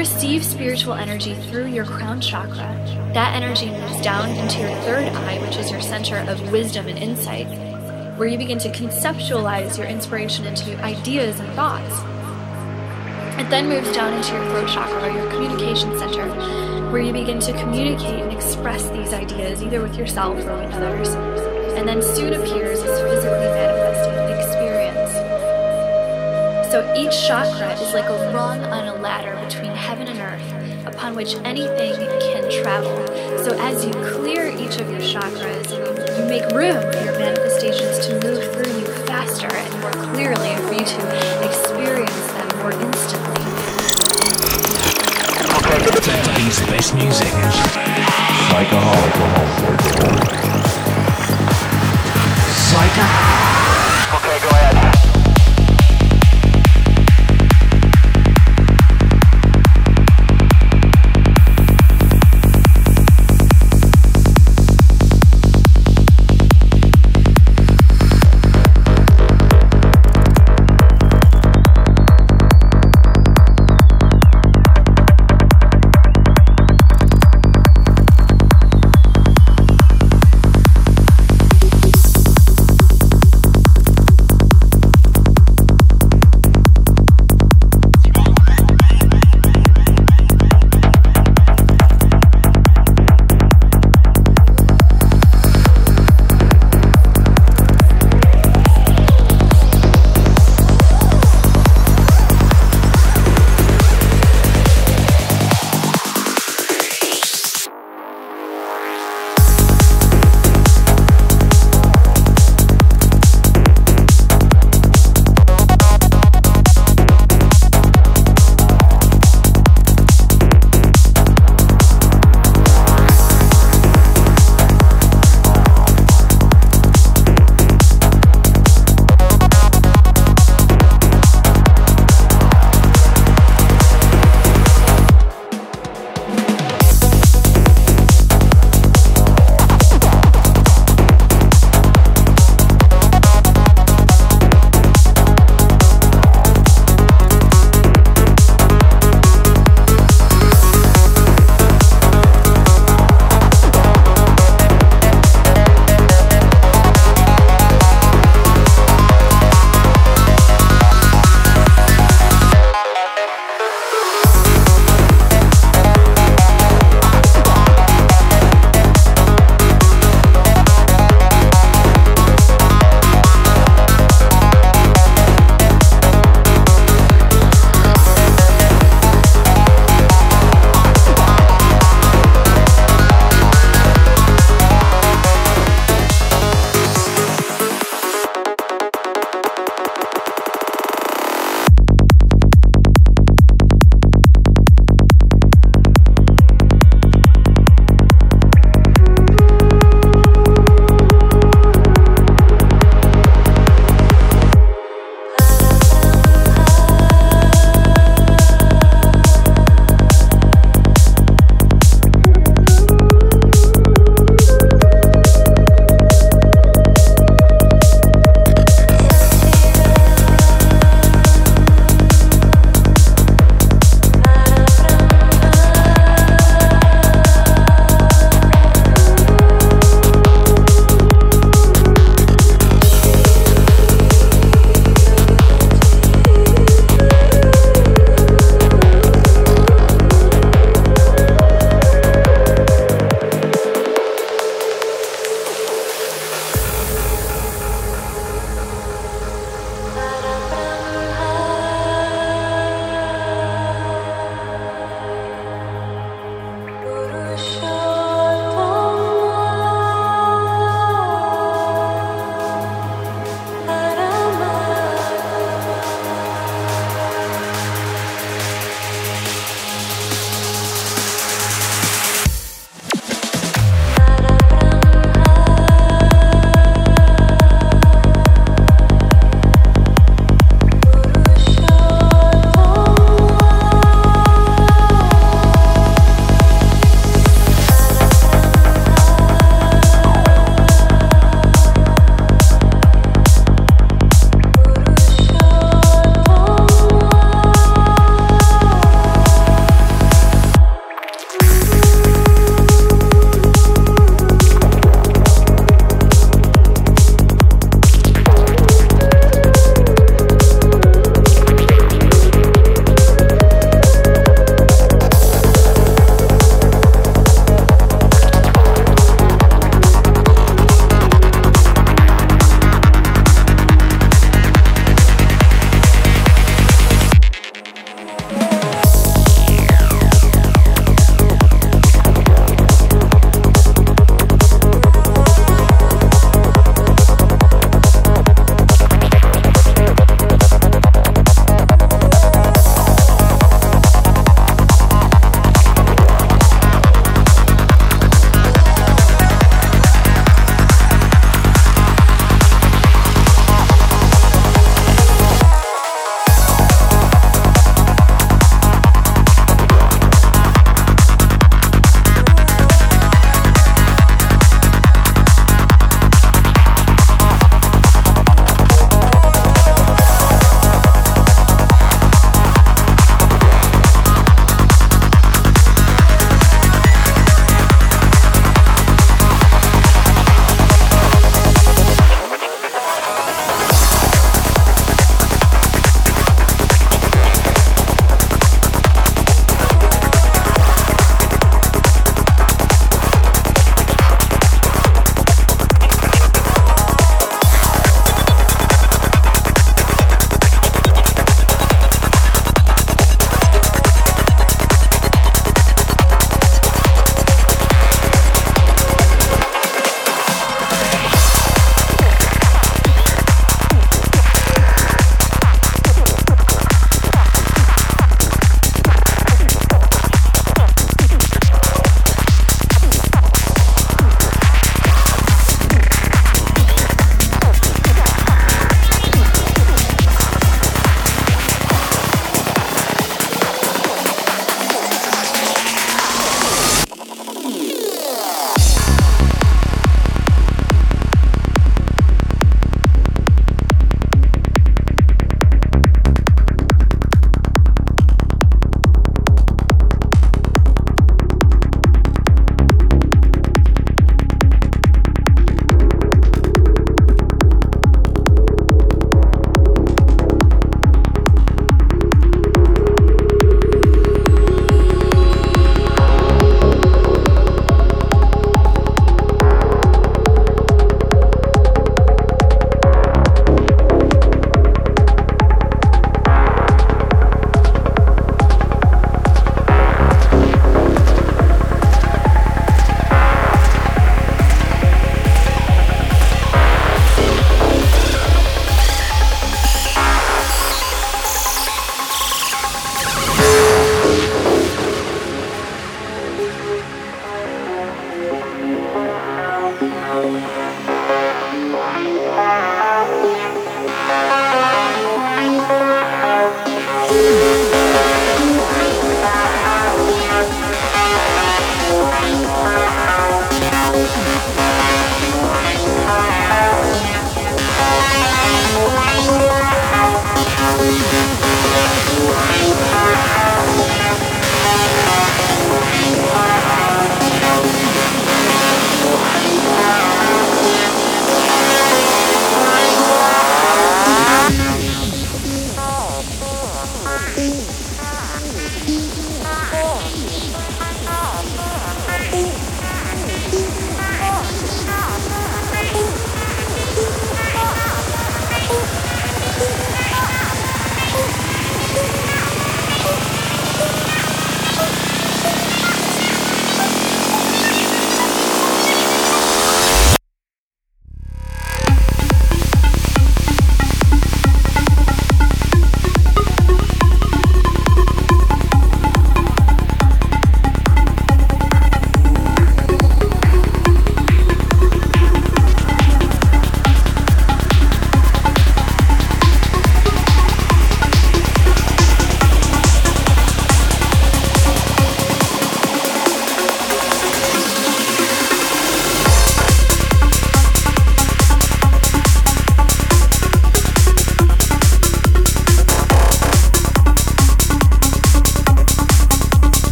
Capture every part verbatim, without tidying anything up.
receive spiritual energy through your crown chakra. That energy moves down into your third eye, which is your center of wisdom and insight, where you begin to conceptualize your inspiration into ideas and thoughts. It then moves down into your throat chakra, or your communication center, where you begin to communicate and express these ideas, either with yourself or with others, and then soon appears as physically manifested experience. So each chakra is like a rung on a ladder between heaven and earth, upon which anything can travel. So as you clear each of your chakras, you make room for your manifestations to move through you faster and more clearly, for you to experience them more instantly. These best music psychoholic psycho. Okay, go ahead.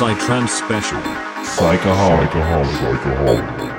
Psytrance special. Psychaholic. Psychaholic. Psychaholic.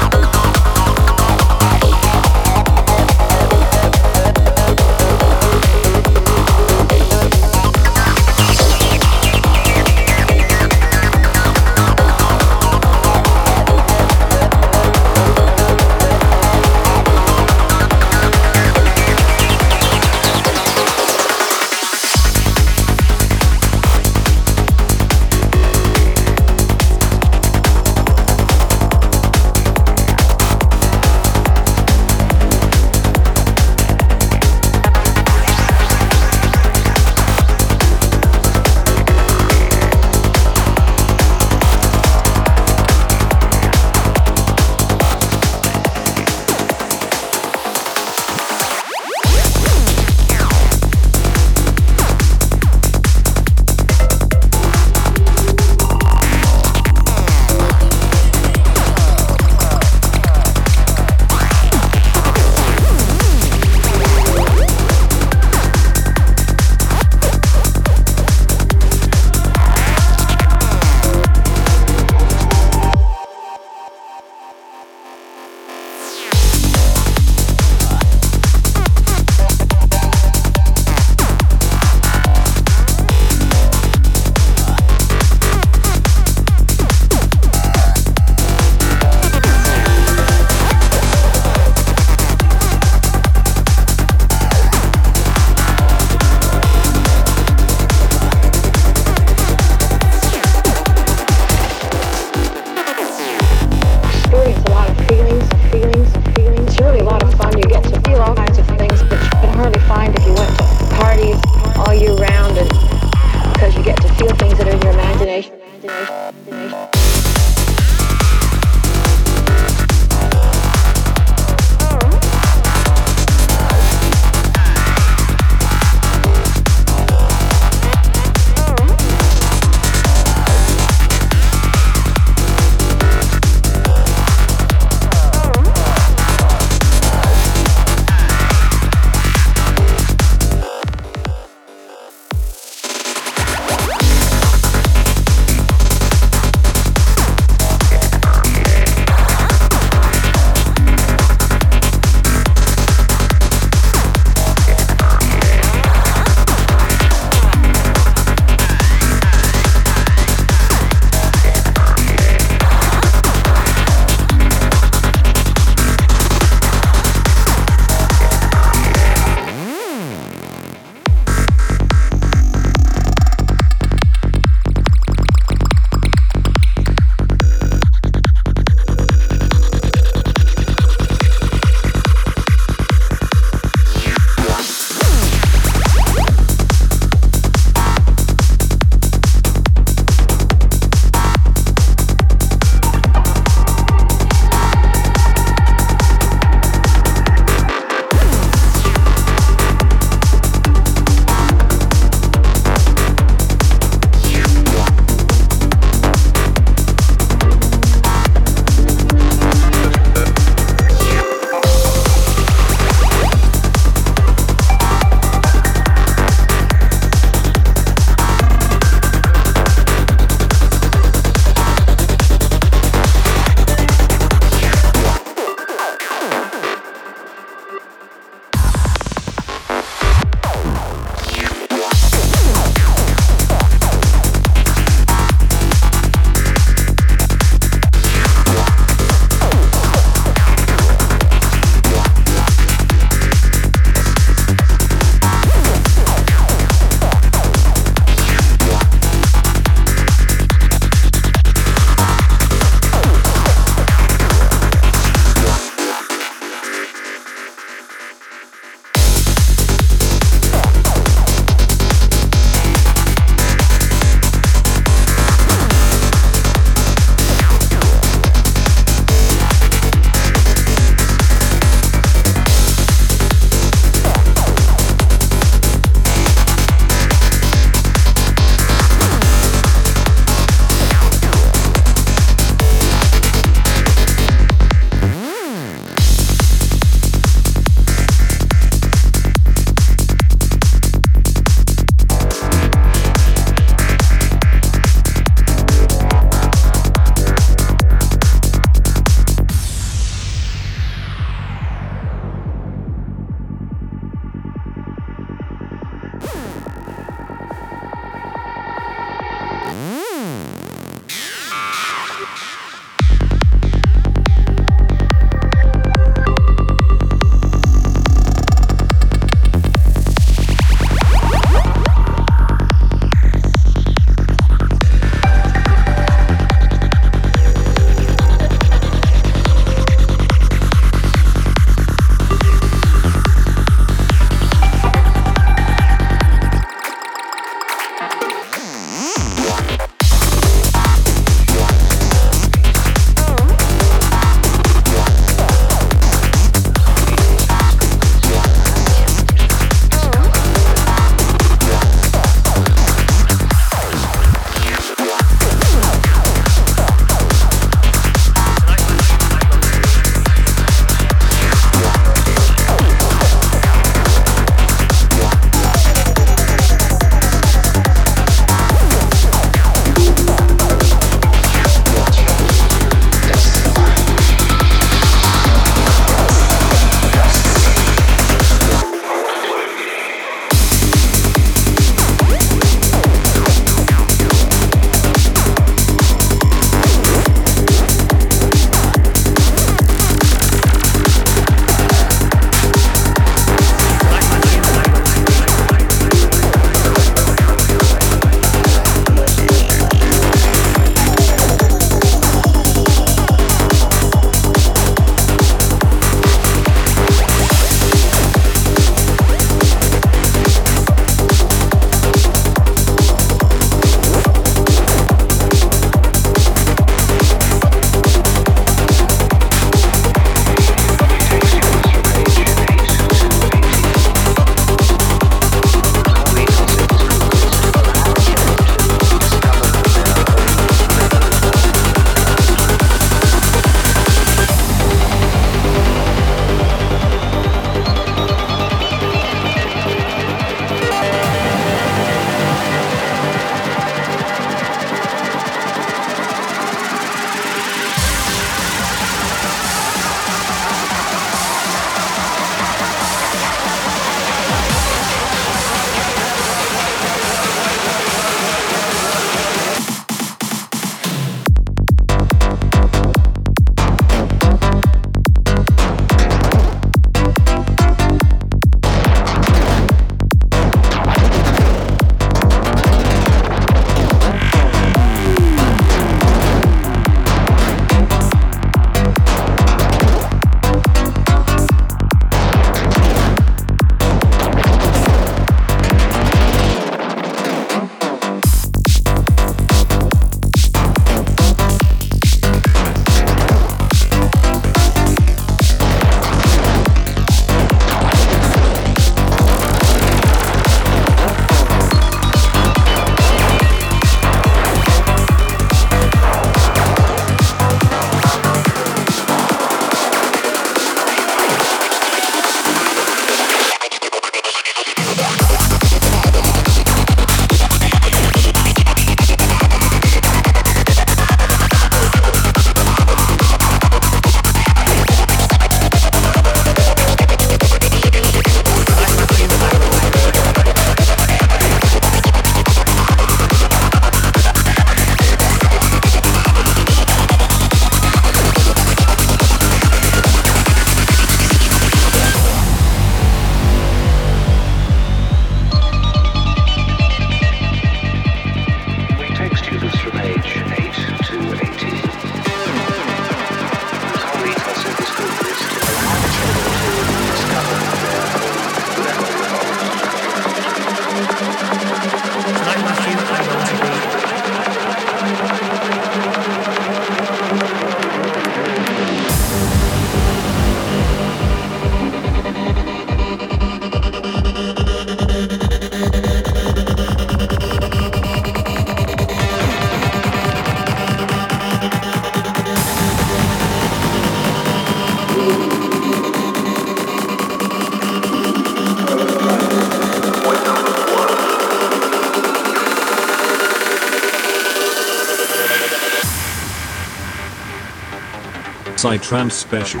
Psytrance Special.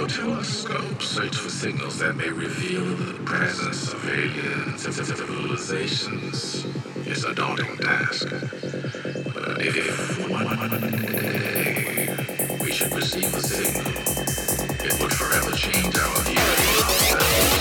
radio telescope search for signals that may reveal the presence of alien civilizations is a daunting task. But if one day we should receive a signal, it would forever change our view of ourselves.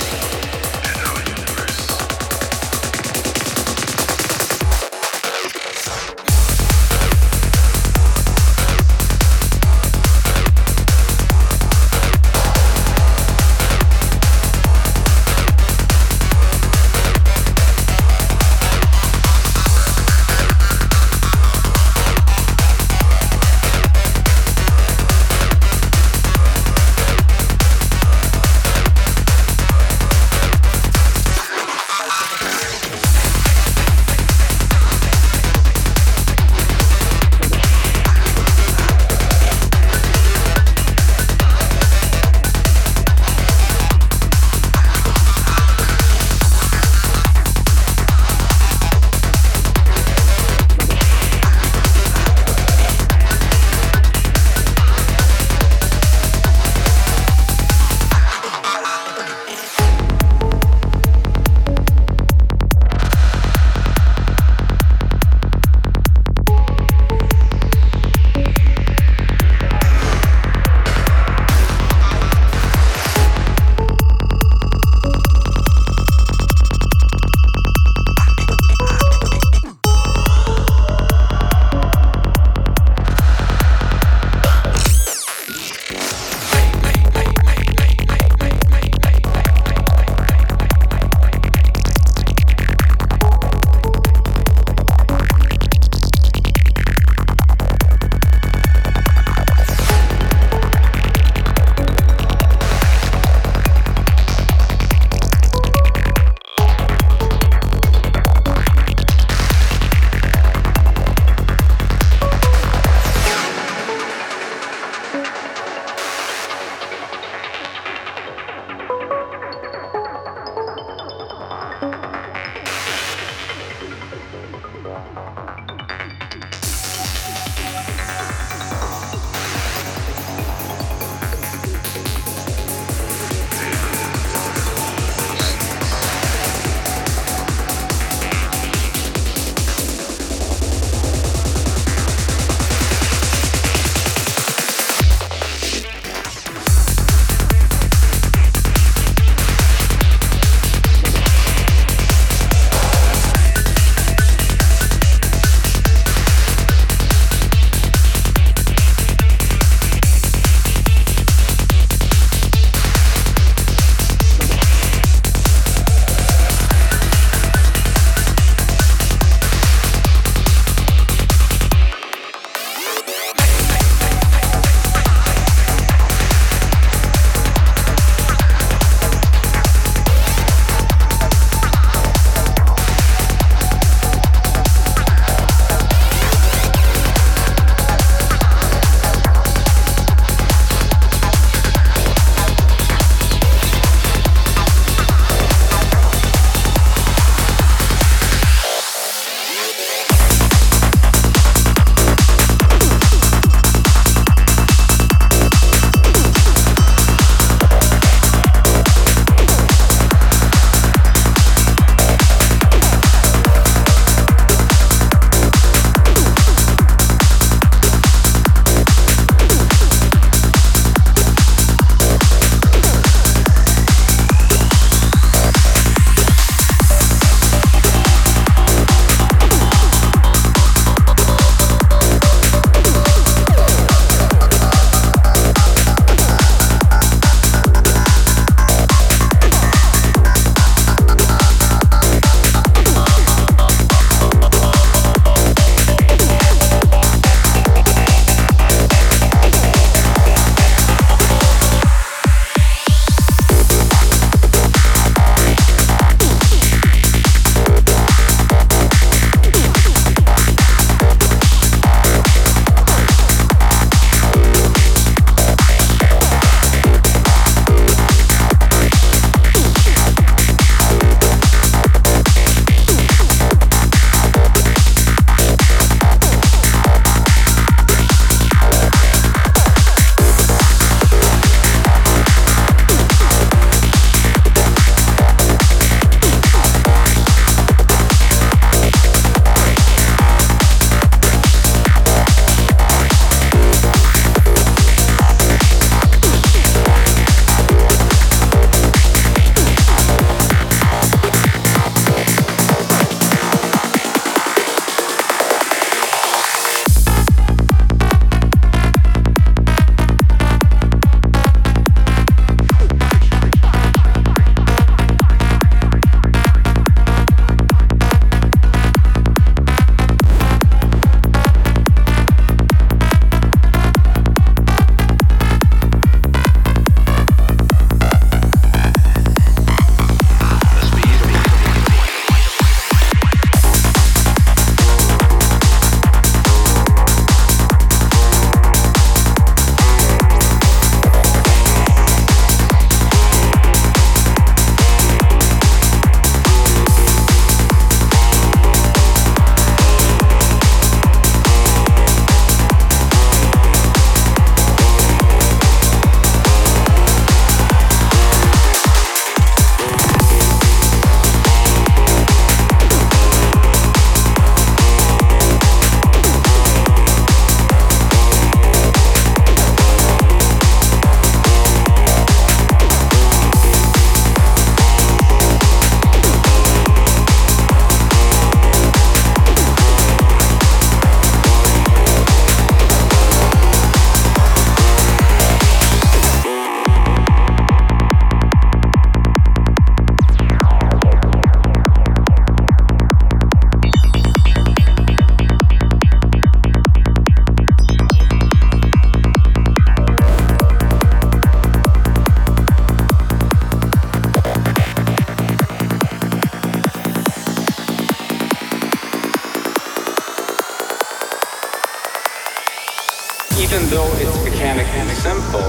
even though it's mechanically simple,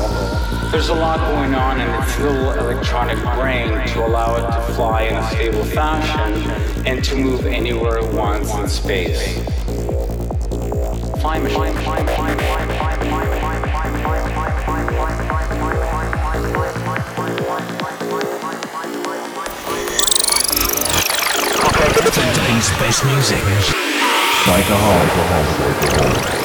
there's a lot going on in its little electronic brain to allow it to fly in a stable fashion and to move anywhere it wants in space. Fly machine. Contemplating space music. Psychedelic.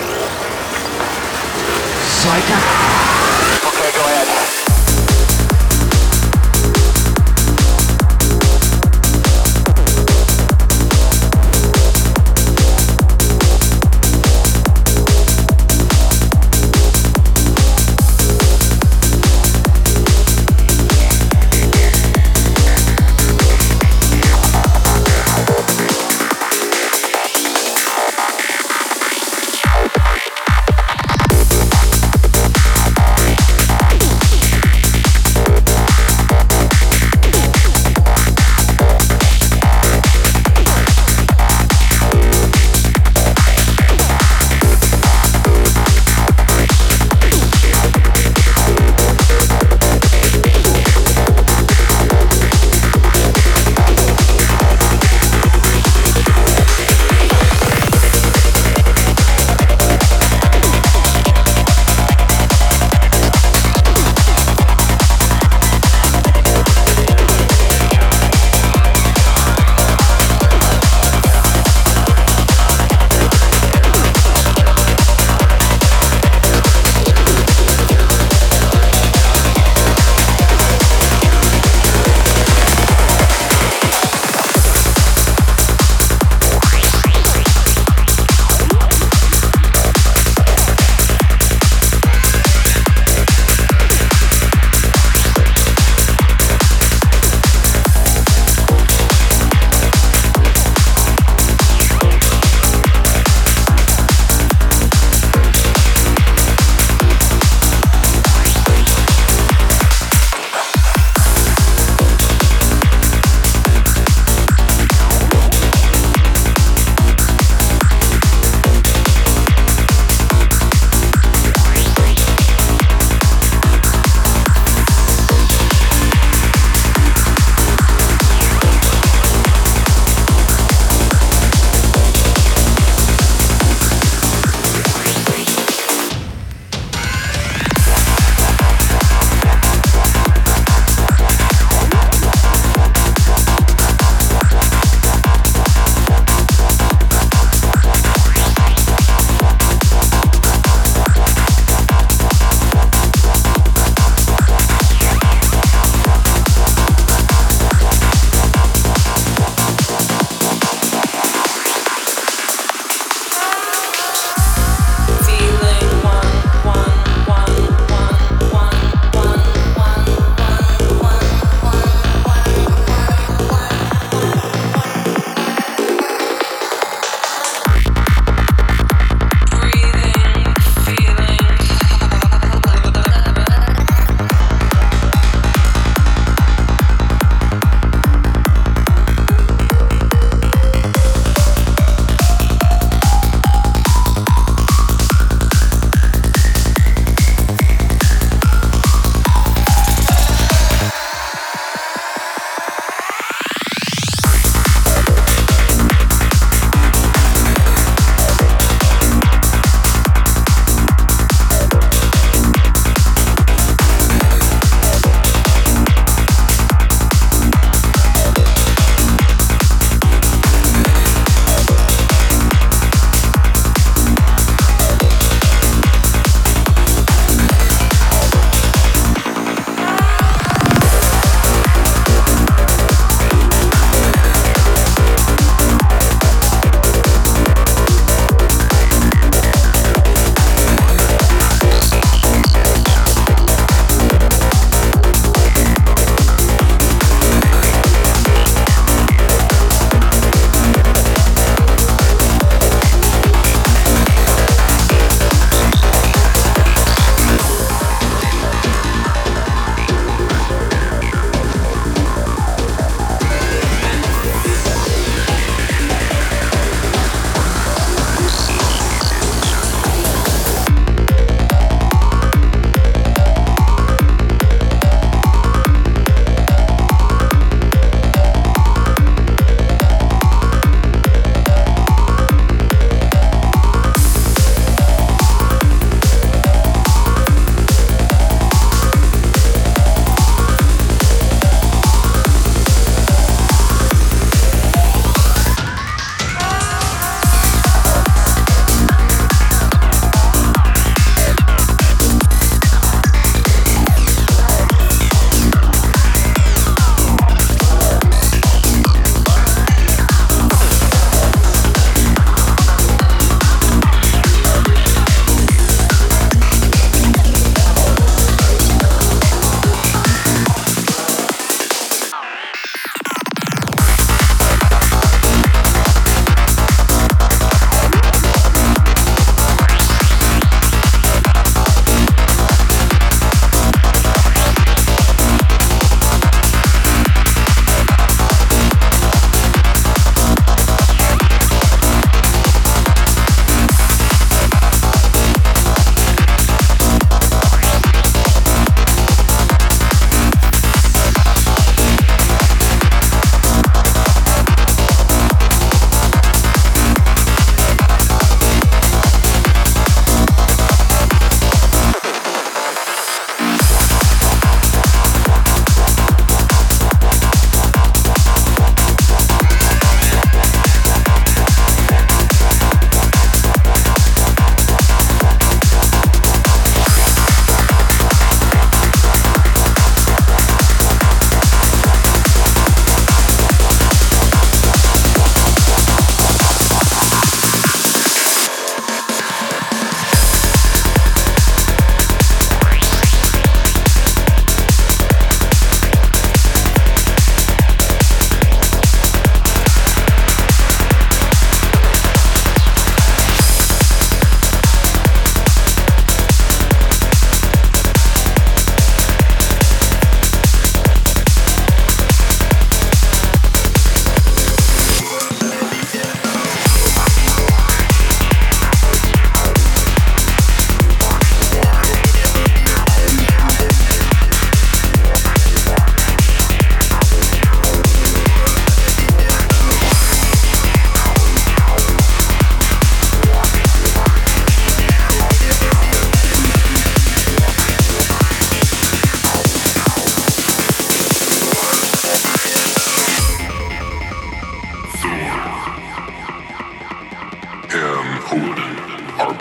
Like that. Okay, go ahead.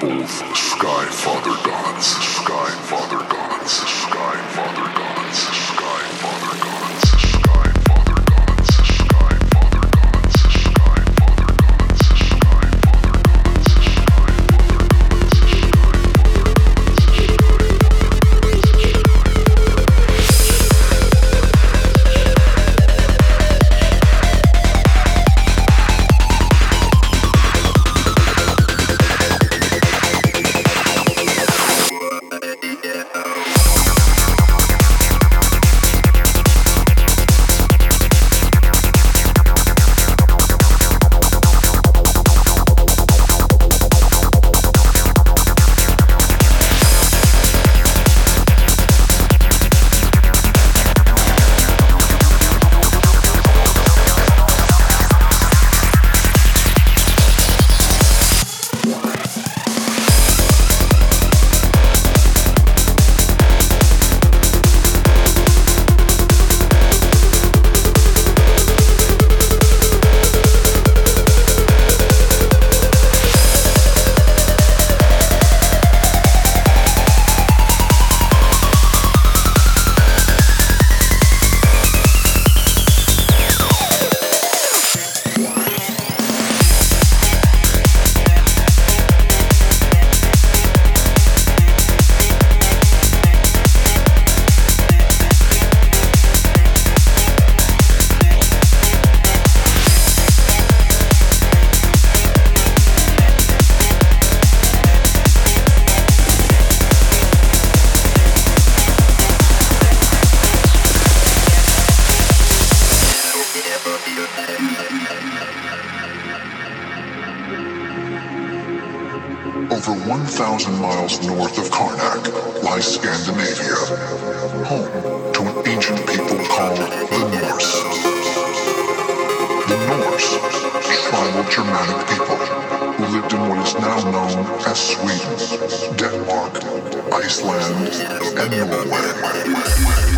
above, sky father gods, sky father gods, sky father gods, sky father gods. one thousand miles north of Karnak lies Scandinavia, home to an ancient people called the Norse. The Norse, a tribal Germanic people who lived in what is now known as Sweden, Denmark, Iceland, and Norway.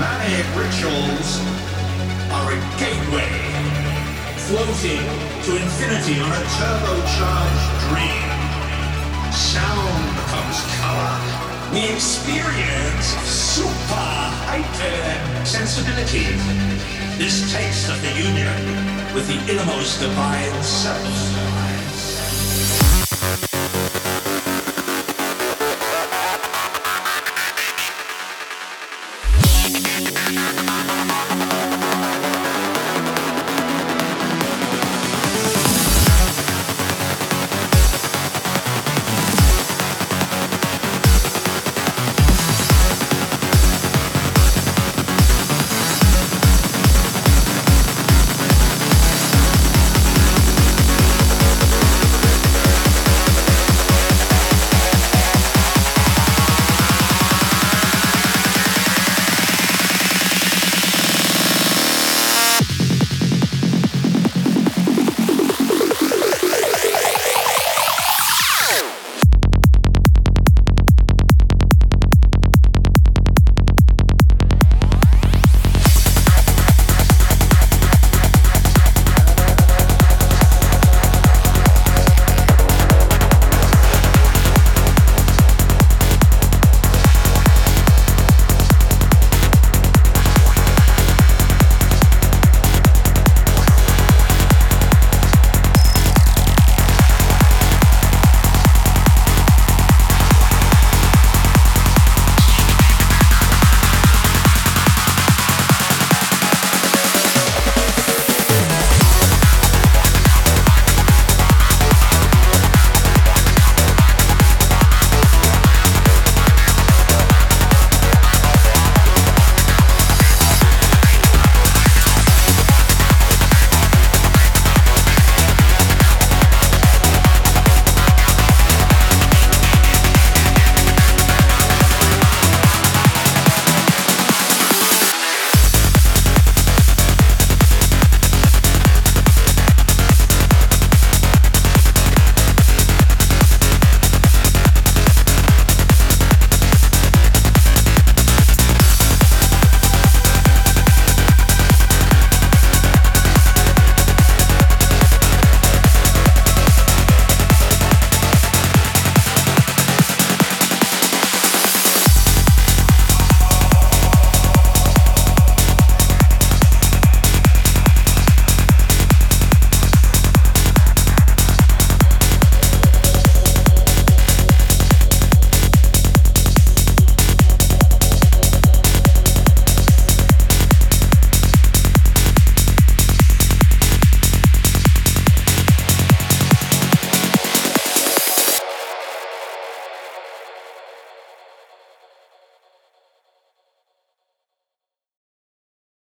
Shamanic rituals are a gateway floating to infinity on a turbocharged dream. Sound becomes color. The experience of super hyper sensibility. This taste of the union with the innermost divine self.